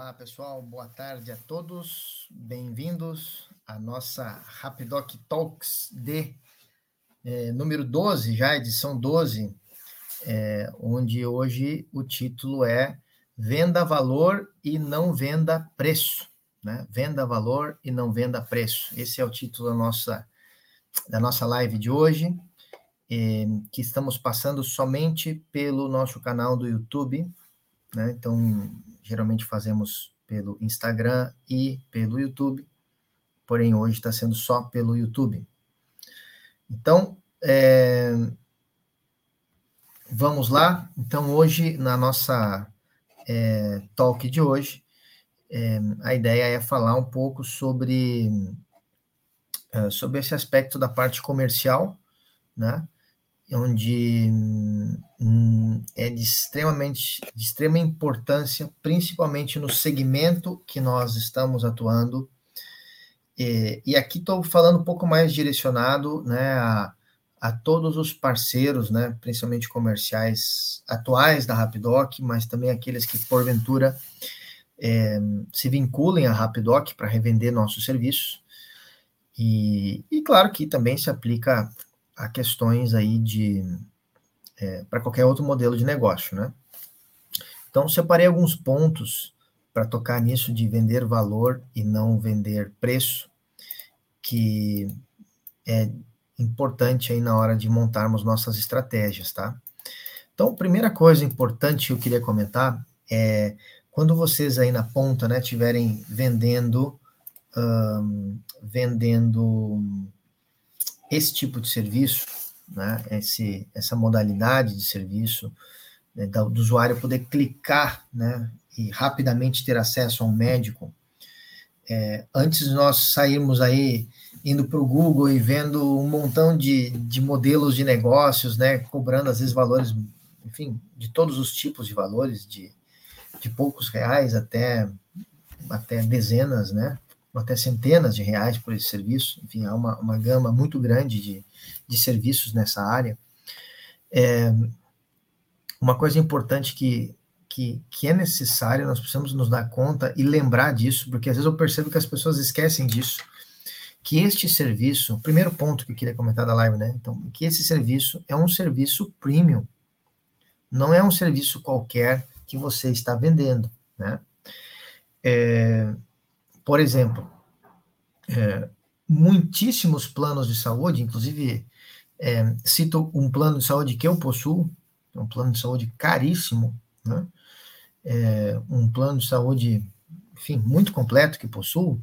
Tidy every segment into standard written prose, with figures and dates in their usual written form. Olá pessoal, boa tarde a todos, bem-vindos à nossa Rapidoc Talks de número 12, já edição 12, onde hoje o título é Venda Valor e Não Venda Preço, né? Venda Valor e Não Venda Preço, esse é o título da nossa live de hoje, que estamos passando somente pelo nosso canal do YouTube, né? Então, geralmente fazemos pelo Instagram e pelo YouTube, porém hoje está sendo só pelo YouTube. Então, vamos lá. Então, hoje, na nossa talk de hoje, a ideia é falar um pouco sobre esse aspecto da parte comercial, né? Onde é de extrema importância, principalmente no segmento que nós estamos atuando. E aqui estou falando um pouco mais direcionado, né, a todos os parceiros, né, principalmente comerciais atuais da Rapidoc, mas também aqueles que, porventura, se vinculem à Rapidoc para revender nossos serviços. E claro que também se aplica a questões aí para qualquer outro modelo de negócio, né? Então, separei alguns pontos para tocar nisso de vender valor e não vender preço, que é importante aí na hora de montarmos nossas estratégias, tá? Então, primeira coisa importante que eu queria comentar é quando vocês aí na ponta, né, tiverem vendendo esse tipo de serviço, né, essa modalidade de serviço, né, do usuário poder clicar, né, e rapidamente ter acesso a um médico. Antes de nós sairmos aí, indo para o Google e vendo um montão de modelos de negócios, né, cobrando às vezes valores, enfim, de todos os tipos de valores, de poucos reais até dezenas, né, até centenas de reais por esse serviço. Enfim, há uma gama muito grande de serviços nessa área. Uma coisa importante que é necessária, nós precisamos nos dar conta e lembrar disso, porque às vezes eu percebo que as pessoas esquecem disso, que este serviço, o primeiro ponto que eu queria comentar da live, né, então, que esse serviço é um serviço premium, não é um serviço qualquer que você está vendendo, né? Por exemplo, muitíssimos planos de saúde, inclusive cito um plano de saúde que eu possuo, um plano de saúde caríssimo, né? Um plano de saúde, enfim, muito completo que possuo.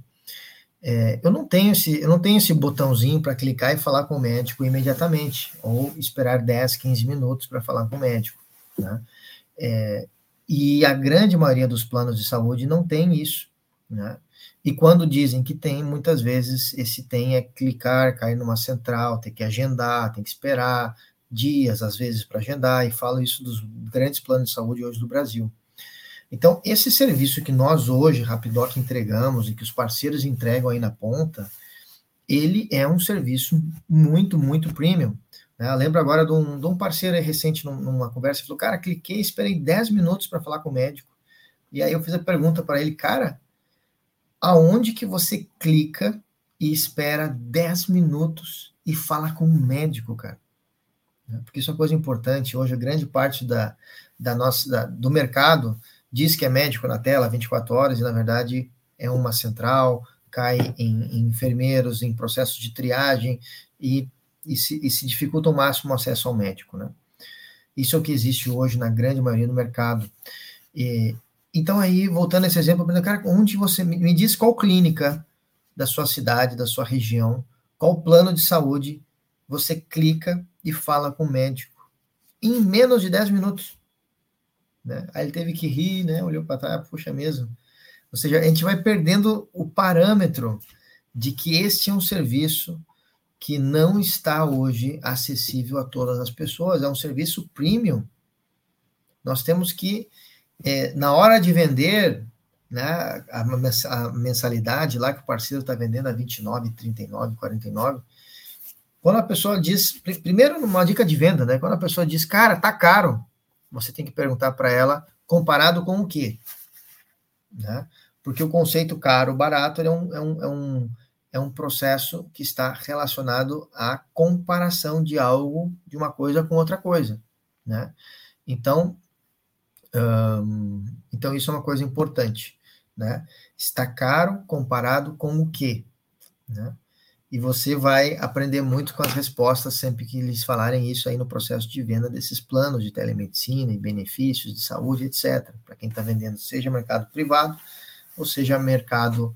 Eu não tenho esse botãozinho para clicar e falar com o médico imediatamente, ou esperar 10, 15 minutos para falar com o médico, né? E a grande maioria dos planos de saúde não tem isso, né? E quando dizem que tem, muitas vezes esse tem é clicar, cair numa central, tem que agendar, tem que esperar dias, às vezes, para agendar, e falo isso dos grandes planos de saúde hoje do Brasil. Então, esse serviço que nós hoje, Rapidoc, entregamos e que os parceiros entregam aí na ponta, ele é um serviço muito, muito premium, né? Eu lembro agora de um parceiro recente, numa conversa, falou, cara, cliquei, esperei 10 minutos para falar com o médico. E aí eu fiz a pergunta para ele, cara, aonde que você clica e espera 10 minutos e fala com um médico, cara? Porque isso é uma coisa importante. Hoje, a grande parte do mercado diz que é médico na tela 24 horas e, na verdade, é uma central, cai em enfermeiros, em processos de triagem e se dificulta ao máximo o acesso ao médico, né? Isso é o que existe hoje na grande maioria do mercado. Então, aí, voltando a esse exemplo, cara, onde você me diz qual clínica da sua cidade, da sua região, qual plano de saúde, você clica e fala com o médico em menos de 10 minutos. Né? Aí ele teve que rir, né? Olhou para trás, puxa mesmo. Ou seja, a gente vai perdendo o parâmetro de que este é um serviço que não está hoje acessível a todas as pessoas, é um serviço premium. Nós temos que na hora de vender, né, a mensalidade lá que o parceiro está vendendo a R$29,39, R$49, quando a pessoa diz, primeiro uma dica de venda, né, quando a pessoa diz, cara, tá caro, você tem que perguntar para ela, comparado com o quê? né? Porque o conceito caro-barato é um processo que está relacionado à comparação de algo, de uma coisa com outra coisa, né? Então isso é uma coisa importante, né? Está caro comparado com o quê, né? E você vai aprender muito com as respostas sempre que eles falarem isso aí no processo de venda desses planos de telemedicina e benefícios de saúde, etc. Para quem está vendendo, seja mercado privado ou seja mercado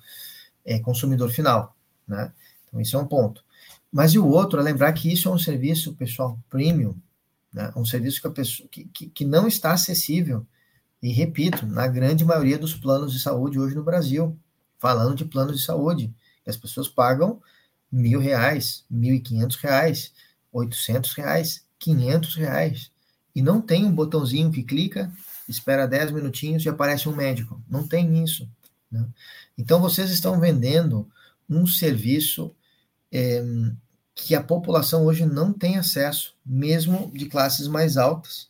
consumidor final, né? Então, isso é um ponto. Mas e o outro é lembrar que isso é um serviço, pessoal, premium, né? Um serviço que, a pessoa, que não está acessível, e repito, na grande maioria dos planos de saúde hoje no Brasil, falando de planos de saúde, que as pessoas pagam R$1.000, R$1.500, R$800, R$500, e não tem um botãozinho que clica, espera 10 minutinhos e aparece um médico, não tem isso, né? Então vocês estão vendendo um serviço que a população hoje não tem acesso, mesmo de classes mais altas,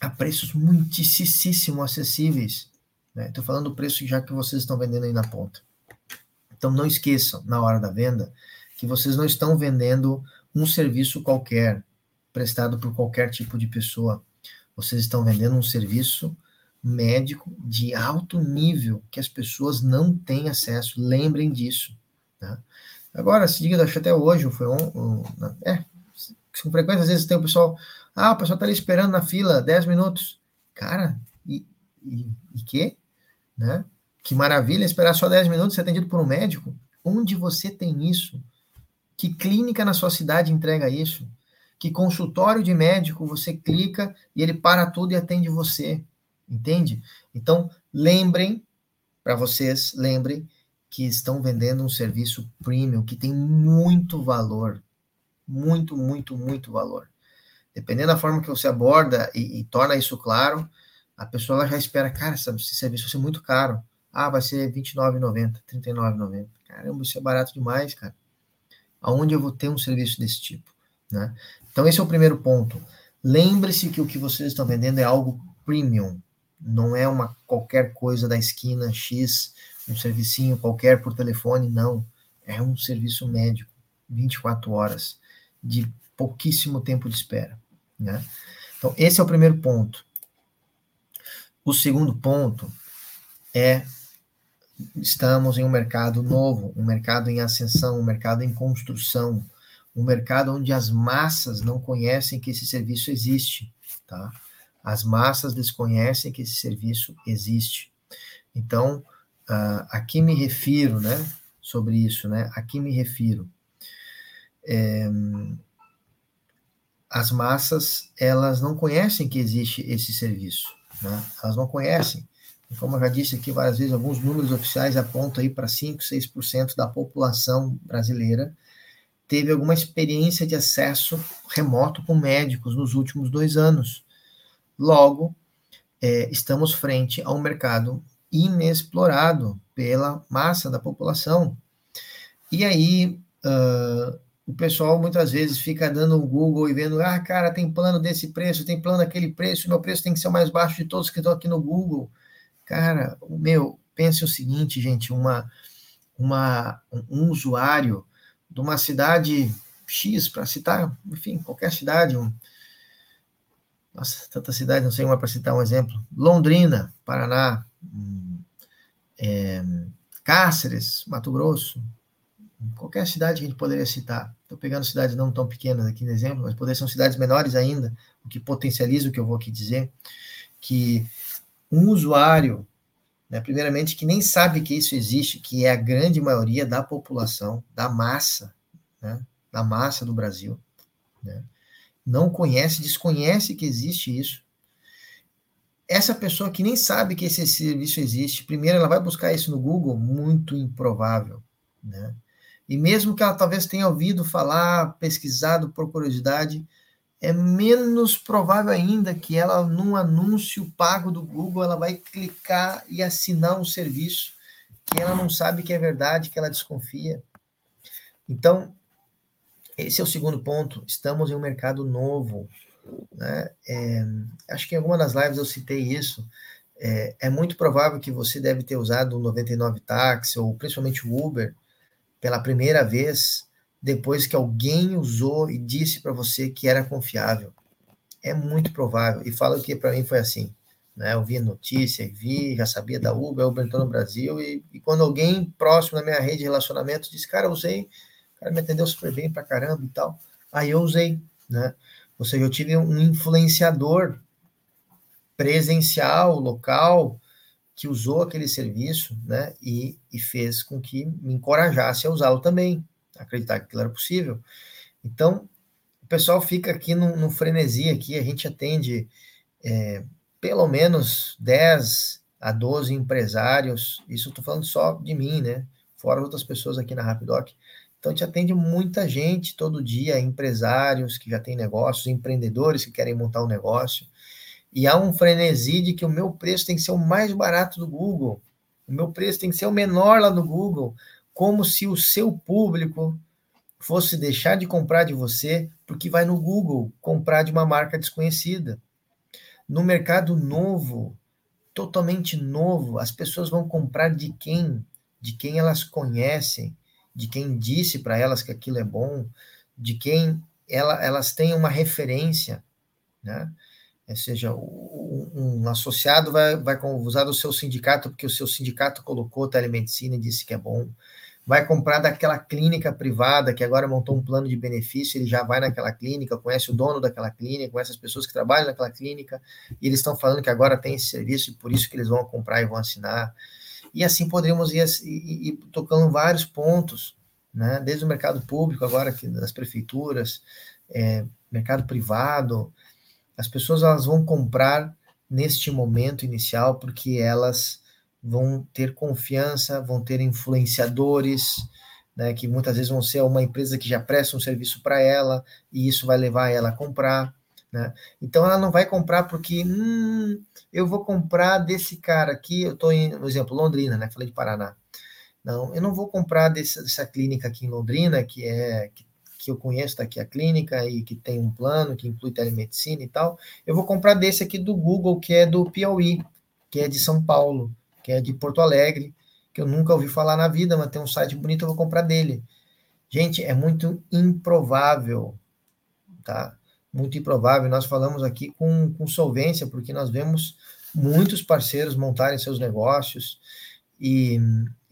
a preços muitíssimo acessíveis, né? Estou falando do preço já que vocês estão vendendo aí na ponta. Então, não esqueçam, na hora da venda, que vocês não estão vendendo um serviço qualquer, prestado por qualquer tipo de pessoa. Vocês estão vendendo um serviço médico de alto nível, que as pessoas não têm acesso. Lembrem disso, tá? Agora, se diga, acho até hoje, foi com frequência, às vezes tem o pessoal, o pessoal tá ali esperando na fila 10 minutos. Cara, e quê? Né? Que maravilha, esperar só 10 minutos ser atendido por um médico. Onde você tem isso? Que clínica na sua cidade entrega isso? Que consultório de médico você clica e ele para tudo e atende você? Entende? Então, lembrem que estão vendendo um serviço premium que tem muito valor. Muito, muito, muito valor. Dependendo da forma que você aborda e torna isso claro, a pessoa ela já espera, cara, esse serviço vai ser muito caro. Vai ser R$29,90, R$39,90. Caramba, isso é barato demais, cara. Aonde eu vou ter um serviço desse tipo, né? Então, esse é o primeiro ponto. Lembre-se que o que vocês estão vendendo é algo premium. Não é uma qualquer coisa da esquina X, um servicinho qualquer por telefone, não. É um serviço médico, 24 horas, de pouquíssimo tempo de espera, né? Então, esse é o primeiro ponto. O segundo ponto estamos em um mercado novo, um mercado em ascensão, um mercado em construção, um mercado onde as massas não conhecem que esse serviço existe, tá? As massas desconhecem que esse serviço existe. Então, aqui me refiro, né, sobre isso, né? Aqui me refiro. As massas, elas não conhecem que existe esse serviço, né? Elas não conhecem. Como eu já disse aqui várias vezes, alguns números oficiais apontam aí para 5%, 6% da população brasileira teve alguma experiência de acesso remoto com médicos nos últimos 2 anos. Logo, estamos frente a um mercado inexplorado pela massa da população. E aí, o pessoal muitas vezes fica dando um Google e vendo, cara, tem plano desse preço, tem plano daquele preço, meu preço tem que ser o mais baixo de todos que estão aqui no Google. Cara, pense o seguinte, gente, um usuário de uma cidade X, para citar, enfim, qualquer cidade, nossa, tanta cidade, não sei uma para citar um exemplo, Londrina, Paraná, Cáceres, Mato Grosso, qualquer cidade que a gente poderia citar. Estou pegando cidades não tão pequenas aqui no exemplo, mas poderiam ser cidades menores ainda, o que potencializa o que eu vou aqui dizer, que um usuário, né, primeiramente, que nem sabe que isso existe, que é a grande maioria da população, da massa, né, da massa do Brasil, né, não conhece, desconhece que existe isso. Essa pessoa que nem sabe que esse serviço existe, primeiro ela vai buscar isso no Google? Muito improvável, né? E mesmo que ela talvez tenha ouvido falar, pesquisado por curiosidade, é menos provável ainda que ela, num anúncio pago do Google, ela vai clicar e assinar um serviço que ela não sabe que é verdade, que ela desconfia. Então, esse é o segundo ponto. Estamos em um mercado novo, né? Acho que em alguma das lives eu citei isso. É muito provável que você deve ter usado o 99 táxi ou principalmente o Uber pela primeira vez depois que alguém usou e disse para você que era confiável. É muito provável. E falo que para mim foi assim, né? Eu via notícia, já sabia da Uber, a Uber entrou no Brasil e quando alguém próximo da minha rede de relacionamento disse, cara, eu usei, o cara me atendeu super bem pra caramba e tal. Aí eu usei, né? Ou seja, eu tive um influenciador presencial, local, que usou aquele serviço, né? E fez com que me encorajasse a usá-lo também, acreditar que aquilo era possível. Então, o pessoal fica aqui num frenesi, aqui a gente atende pelo menos 10 a 12 empresários, isso eu estou falando só de mim, né? Fora outras pessoas aqui na Rapidoc. Então, a gente atende muita gente todo dia, empresários que já têm negócios, empreendedores que querem montar um negócio. E há um frenesi de que o meu preço tem que ser o mais barato do Google, o meu preço tem que ser o menor lá do Google, como se o seu público fosse deixar de comprar de você porque vai no Google comprar de uma marca desconhecida. No mercado novo, totalmente novo, as pessoas vão comprar de quem? De quem elas conhecem, de quem disse para elas que aquilo é bom, de quem elas têm uma referência, né? Ou seja, um associado vai usar do seu sindicato porque o seu sindicato colocou telemedicina e disse que é bom, vai comprar daquela clínica privada que agora montou um plano de benefício, ele já vai naquela clínica, conhece o dono daquela clínica, conhece as pessoas que trabalham naquela clínica, e eles estão falando que agora tem esse serviço e por isso que eles vão comprar e vão assinar. E assim poderíamos ir tocando vários pontos, né? Desde o mercado público agora, das prefeituras, mercado privado. As pessoas elas vão comprar neste momento inicial porque elas vão ter confiança, vão ter influenciadores, né, que muitas vezes vão ser uma empresa que já presta um serviço para ela e isso vai levar ela a comprar, né? Então, ela não vai comprar porque eu vou comprar desse cara aqui, eu estou em, por exemplo, Londrina, né? Falei de Paraná. Não, eu não vou comprar dessa clínica aqui em Londrina, que eu conheço, está aqui a clínica e que tem um plano que inclui telemedicina e tal, eu vou comprar desse aqui do Google, que é do Piauí, que é de São Paulo, que é de Porto Alegre, que eu nunca ouvi falar na vida, mas tem um site bonito, eu vou comprar dele. Gente, é muito improvável, tá? Muito improvável. Nós falamos aqui com solvência, porque nós vemos muitos parceiros montarem seus negócios e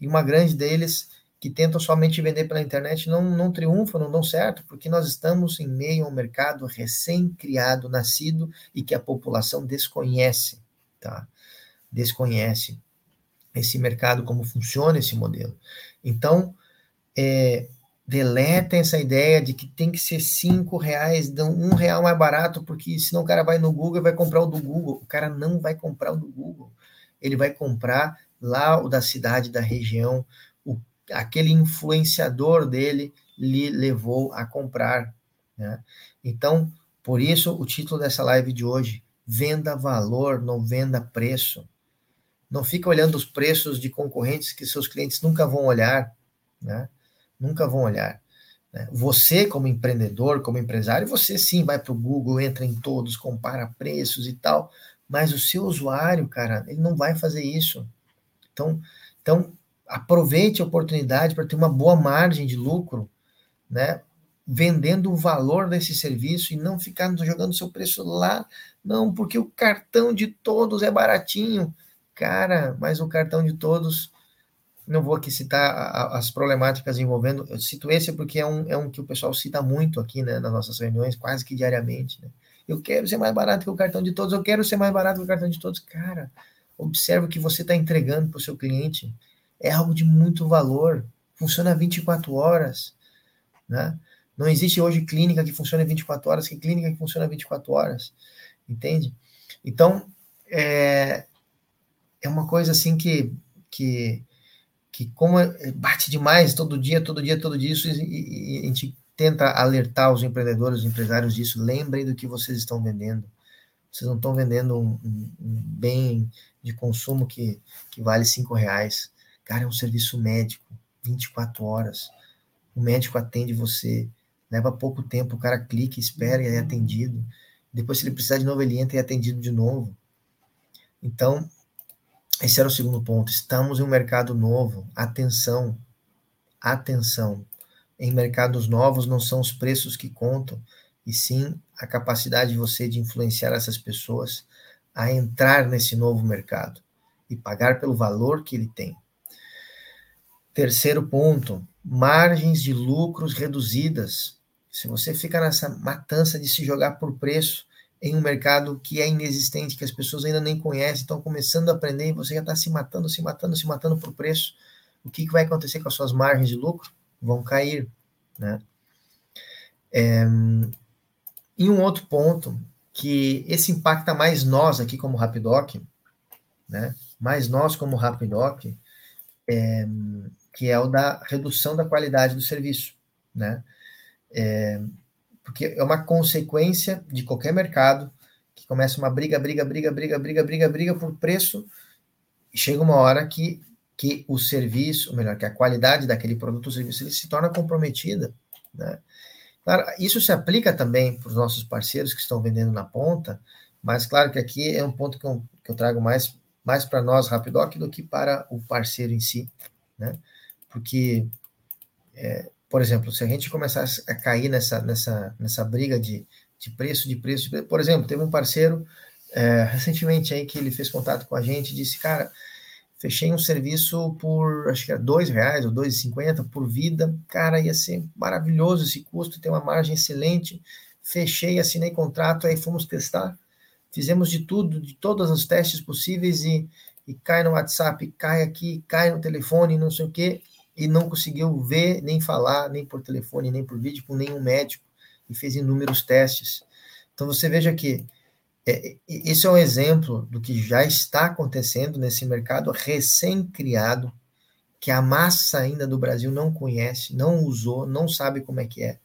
uma grande deles que tentam somente vender pela internet, não triunfam, não dão certo, porque nós estamos em meio a um mercado recém-criado, nascido, e que a população desconhece, tá? Desconhece esse mercado, como funciona esse modelo. Então, deletem essa ideia de que tem que ser R$5, dão R$1 mais barato, porque senão o cara vai no Google e vai comprar o do Google. O cara não vai comprar o do Google. Ele vai comprar lá o da cidade, da região, aquele influenciador dele lhe levou a comprar, né? Então, por isso, o título dessa live de hoje, venda valor, não venda preço. Não fica olhando os preços de concorrentes que seus clientes nunca vão olhar, né? Nunca vão olhar, né? Você, como empreendedor, como empresário, você sim vai para o Google, entra em todos, compara preços e tal, mas o seu usuário, cara, ele não vai fazer isso. Então aproveite a oportunidade para ter uma boa margem de lucro, né? Vendendo o valor desse serviço e não ficar jogando seu preço lá, não, porque o cartão de todos é baratinho. Cara, mas o cartão de todos, não vou aqui citar as problemáticas envolvendo, eu cito esse porque é um que o pessoal cita muito aqui, né, nas nossas reuniões, quase que diariamente, né? Eu quero ser mais barato que o cartão de todos, eu quero ser mais barato que o cartão de todos. Cara, observe o que você está entregando para o seu cliente. É algo de muito valor, funciona 24 horas, né? Não existe hoje clínica que funciona 24 horas, que clínica que funciona 24 horas, entende? Então, é uma coisa assim que como bate demais todo dia, isso, e a gente tenta alertar os empreendedores, os empresários disso, lembrem do que vocês estão vendendo. Vocês não estão vendendo um bem de consumo que vale R$5. Cara, é um serviço médico, 24 horas. O médico atende você, leva pouco tempo, o cara clica, espera e é atendido. Depois, se ele precisar de novo, ele entra e é atendido de novo. Então, esse era o segundo ponto. Estamos em um mercado novo. Atenção. Atenção. Em mercados novos não são os preços que contam, e sim a capacidade de você de influenciar essas pessoas a entrar nesse novo mercado e pagar pelo valor que ele tem. Terceiro ponto, margens de lucros reduzidas. Se você fica nessa matança de se jogar por preço em um mercado que é inexistente, que as pessoas ainda nem conhecem, estão começando a aprender e você já está se matando por preço, o que vai acontecer com as suas margens de lucro? Vão cair, né? E um outro ponto, que esse impacta mais nós aqui como Rapidoc, né? Mais nós como Rapidoc, que é o da redução da qualidade do serviço, né? Porque é uma consequência de qualquer mercado que começa uma briga por preço, e chega uma hora que o serviço, ou melhor, que a qualidade daquele produto ou serviço, ele se torna comprometida, né? Claro, isso se aplica também para os nossos parceiros que estão vendendo na ponta, mas claro que aqui é um ponto que eu trago mais para nós, Rapidoc, do que para o parceiro em si, né? Porque, por exemplo, se a gente começar a cair nessa briga de preço, por exemplo, teve um parceiro recentemente aí que ele fez contato com a gente e disse, cara, fechei um serviço por, acho que era R$2 ou R$2,50 por vida. Cara, ia ser maravilhoso esse custo, tem uma margem excelente. Fechei, assinei contrato, aí fomos testar. Fizemos de tudo, de todos os testes possíveis e cai no WhatsApp, cai aqui, cai no telefone, não sei o quê. E não conseguiu ver, nem falar, nem por telefone, nem por vídeo, com nenhum médico. E fez inúmeros testes. Então, você veja que esse é um exemplo do que já está acontecendo nesse mercado recém-criado, que a massa ainda do Brasil não conhece, não usou, não sabe como é que é.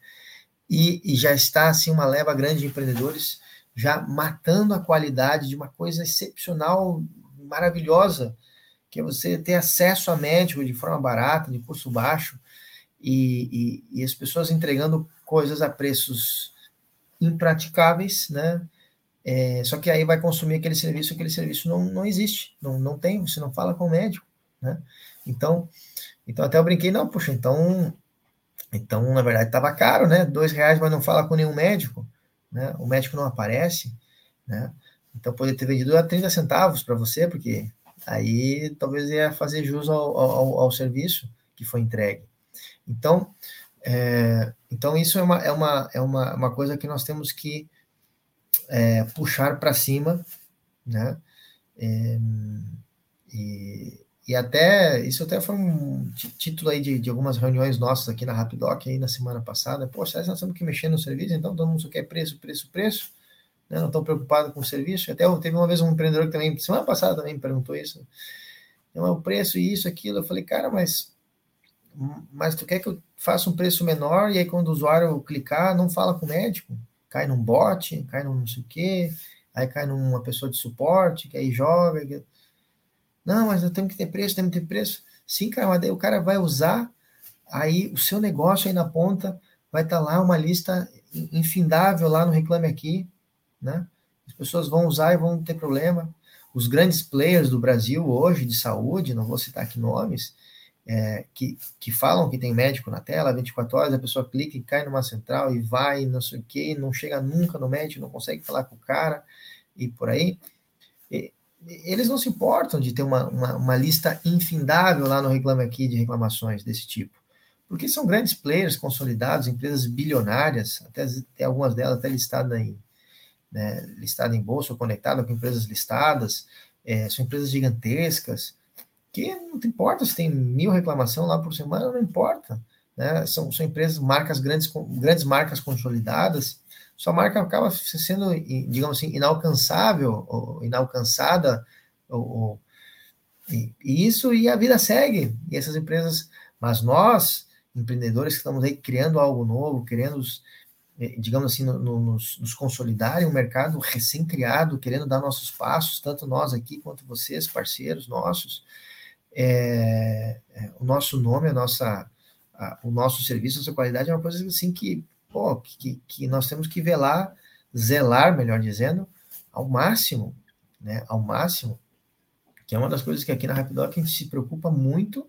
E já está, assim, uma leva grande de empreendedores já matando a qualidade de uma coisa excepcional, maravilhosa, que é você ter acesso a médico de forma barata, de custo baixo, e as pessoas entregando coisas a preços impraticáveis, né? Só que aí vai consumir aquele serviço não existe, não tem, você não fala com o médico, né? Então até eu brinquei, não, poxa, então na verdade estava caro, né? R$2, mas não fala com nenhum médico, né? O médico não aparece, né? Então poderia ter vendido a 30 centavos para você, porque aí talvez ia fazer jus ao serviço que foi entregue. Então isso é uma coisa que nós temos que puxar para cima, né? E até isso até foi um título aí de algumas reuniões nossas aqui na Rapidoc aí na semana passada. Poxa, nós temos que mexer no serviço, então todo mundo só quer preço, né? Não estão preocupados com o serviço. Até teve uma vez um empreendedor que também, semana passada também, me perguntou isso. Então, o preço e isso, aquilo. Eu falei, cara, mas tu quer que eu faça um preço menor e aí quando o usuário clicar, não fala com o médico? Cai num bot, cai num não sei o quê, aí cai numa pessoa de suporte, que aí joga. Não, mas nós temos que ter preço. Sim, cara, mas daí o cara vai usar, aí o seu negócio aí na ponta vai estar lá uma lista infindável lá no Reclame Aqui, né? As pessoas vão usar e vão ter problema. Os grandes players do Brasil hoje de saúde, não vou citar aqui nomes, que falam que tem médico na tela 24 horas, a pessoa clica e cai numa central e vai, não sei o que, não chega nunca no médico, não consegue falar com o cara e por aí. Eles não se importam de ter uma lista infindável lá no Reclame Aqui de reclamações desse tipo, porque são grandes players consolidados, empresas bilionárias, até algumas delas até listada em bolsa ou conectada com empresas listadas, são empresas gigantescas, que não importa se tem 1.000 reclamações lá por semana, não importa, né? São empresas, marcas grandes marcas consolidadas, sua marca acaba sendo, digamos assim, inalcançável, ou inalcançada, e a vida segue, e essas empresas, mas nós, empreendedores que estamos aí criando algo novo, querendo, digamos assim, nos consolidar em um mercado recém-criado, querendo dar nossos passos, tanto nós aqui, quanto vocês, parceiros nossos, o nosso nome, o nosso serviço, a nossa qualidade é uma coisa assim que nós temos que velar, zelar, melhor dizendo, ao máximo, né? Ao máximo, que é uma das coisas que aqui na Rapidoc a gente se preocupa muito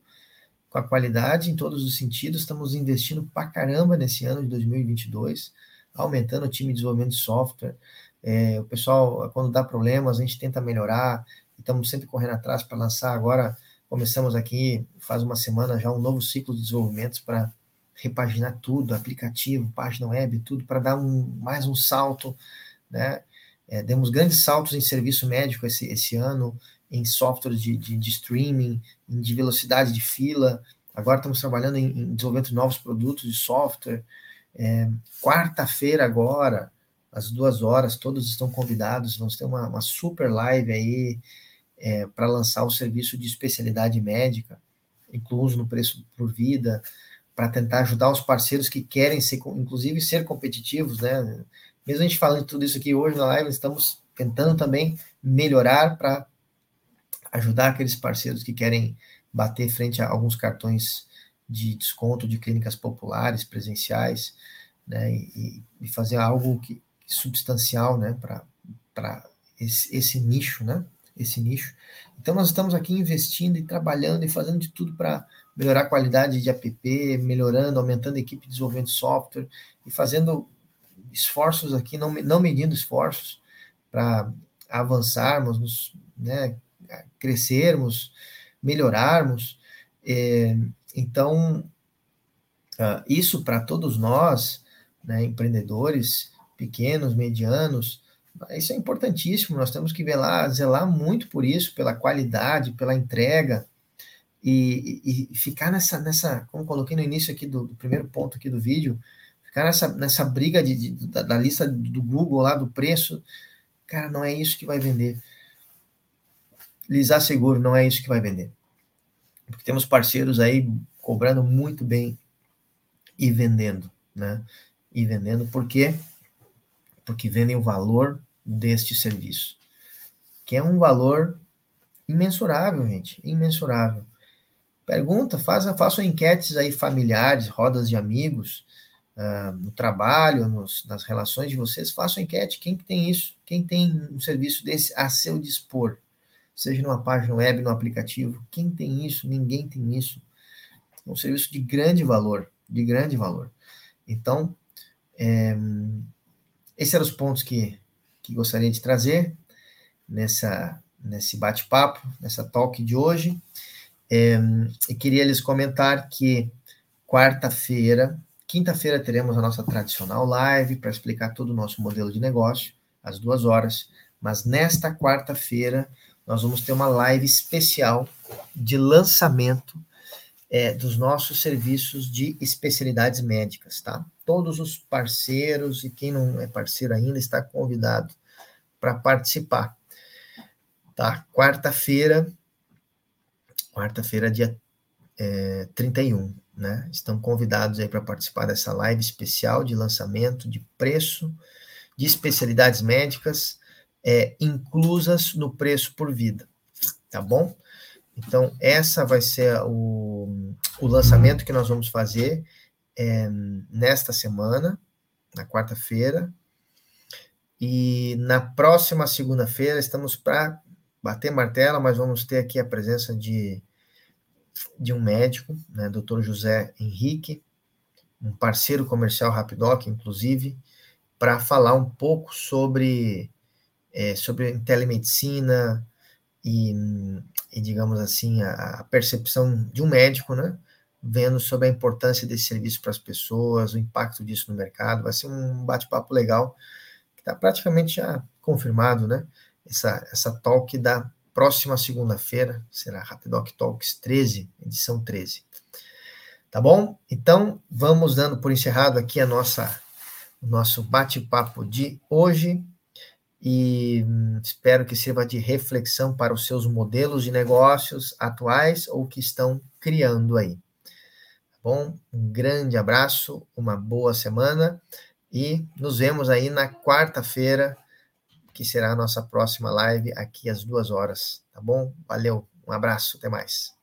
com a qualidade em todos os sentidos. Estamos investindo pra caramba nesse ano de 2022, aumentando o time de desenvolvimento de software. O pessoal, quando dá problemas, a gente tenta melhorar, estamos sempre correndo atrás para lançar. Agora começamos aqui, faz uma semana já, um novo ciclo de desenvolvimentos para repaginar tudo, aplicativo, página web, tudo, para dar mais um salto, né? Demos grandes saltos em serviço médico esse ano, em software de streaming, de velocidade de fila. Agora estamos trabalhando em desenvolvimento de novos produtos de software. Quarta-feira agora, às 2 horas, todos estão convidados. Vamos ter uma super live aí para lançar o serviço de especialidade médica, incluso no preço por vida, para tentar ajudar os parceiros que querem ser, inclusive, ser competitivos, né? Mesmo a gente falando de tudo isso aqui hoje na live, estamos tentando também melhorar para ajudar aqueles parceiros que querem bater frente a alguns cartões de desconto de clínicas populares, presenciais, né, e fazer algo substancial, né, para esse nicho, né, esse nicho. Então, nós estamos aqui investindo e trabalhando e fazendo de tudo para melhorar a qualidade de app, melhorando, aumentando a equipe de desenvolvimento de software e fazendo esforços aqui, não medindo esforços, para avançarmos, né, crescermos, melhorarmos. Então, isso para todos nós, né, empreendedores, pequenos, medianos, isso é importantíssimo. Nós temos que zelar muito por isso, pela qualidade, pela entrega, e ficar nessa, como coloquei no início aqui do primeiro ponto aqui do vídeo, ficar nessa briga da lista do Google lá, do preço. Cara, não é isso que vai vender. Lhes asseguro, não é isso que vai vender. Porque temos parceiros aí cobrando muito bem e vendendo, né? E vendendo por quê? Porque vendem o valor deste serviço, que é um valor imensurável, gente, imensurável. Pergunta, façam enquetes aí familiares, rodas de amigos, no trabalho, nas relações de vocês, façam enquete. Quem que tem isso? Quem tem um serviço desse a seu dispor? Seja numa página web, num aplicativo, quem tem isso? Ninguém tem isso. É um serviço de grande valor, de grande valor. Então, esses eram os pontos que gostaria de trazer nesse bate-papo, nessa talk de hoje. E queria lhes comentar que quinta-feira teremos a nossa tradicional live para explicar todo o nosso modelo de negócio, às 2 horas, mas nesta quarta-feira nós vamos ter uma live especial de lançamento dos nossos serviços de especialidades médicas, tá? Todos os parceiros e quem não é parceiro ainda está convidado para participar, tá? Quarta-feira, dia 31, né? Estão convidados aí para participar dessa live especial de lançamento, de preço, de especialidades médicas, inclusas no preço por vida, tá bom? Então, essa vai ser o lançamento que nós vamos fazer nesta semana, na quarta-feira, e na próxima segunda-feira estamos para bater martelo, mas vamos ter aqui a presença de um médico, né, Dr. José Henrique, um parceiro comercial Rapidoc, inclusive, para falar um pouco sobre telemedicina e digamos assim, a percepção de um médico, né? Vendo sobre a importância desse serviço para as pessoas, o impacto disso no mercado. Vai ser um bate-papo legal, que está praticamente já confirmado, né? Essa talk da próxima segunda-feira, será Rapidoc Talks 13, edição 13. Tá bom? Então, vamos dando por encerrado aqui o nosso bate-papo de hoje. E espero que sirva de reflexão para os seus modelos de negócios atuais ou que estão criando aí. Tá bom? Um grande abraço, uma boa semana e nos vemos aí na quarta-feira, que será a nossa próxima live aqui às 2 horas, tá bom? Valeu, um abraço, até mais.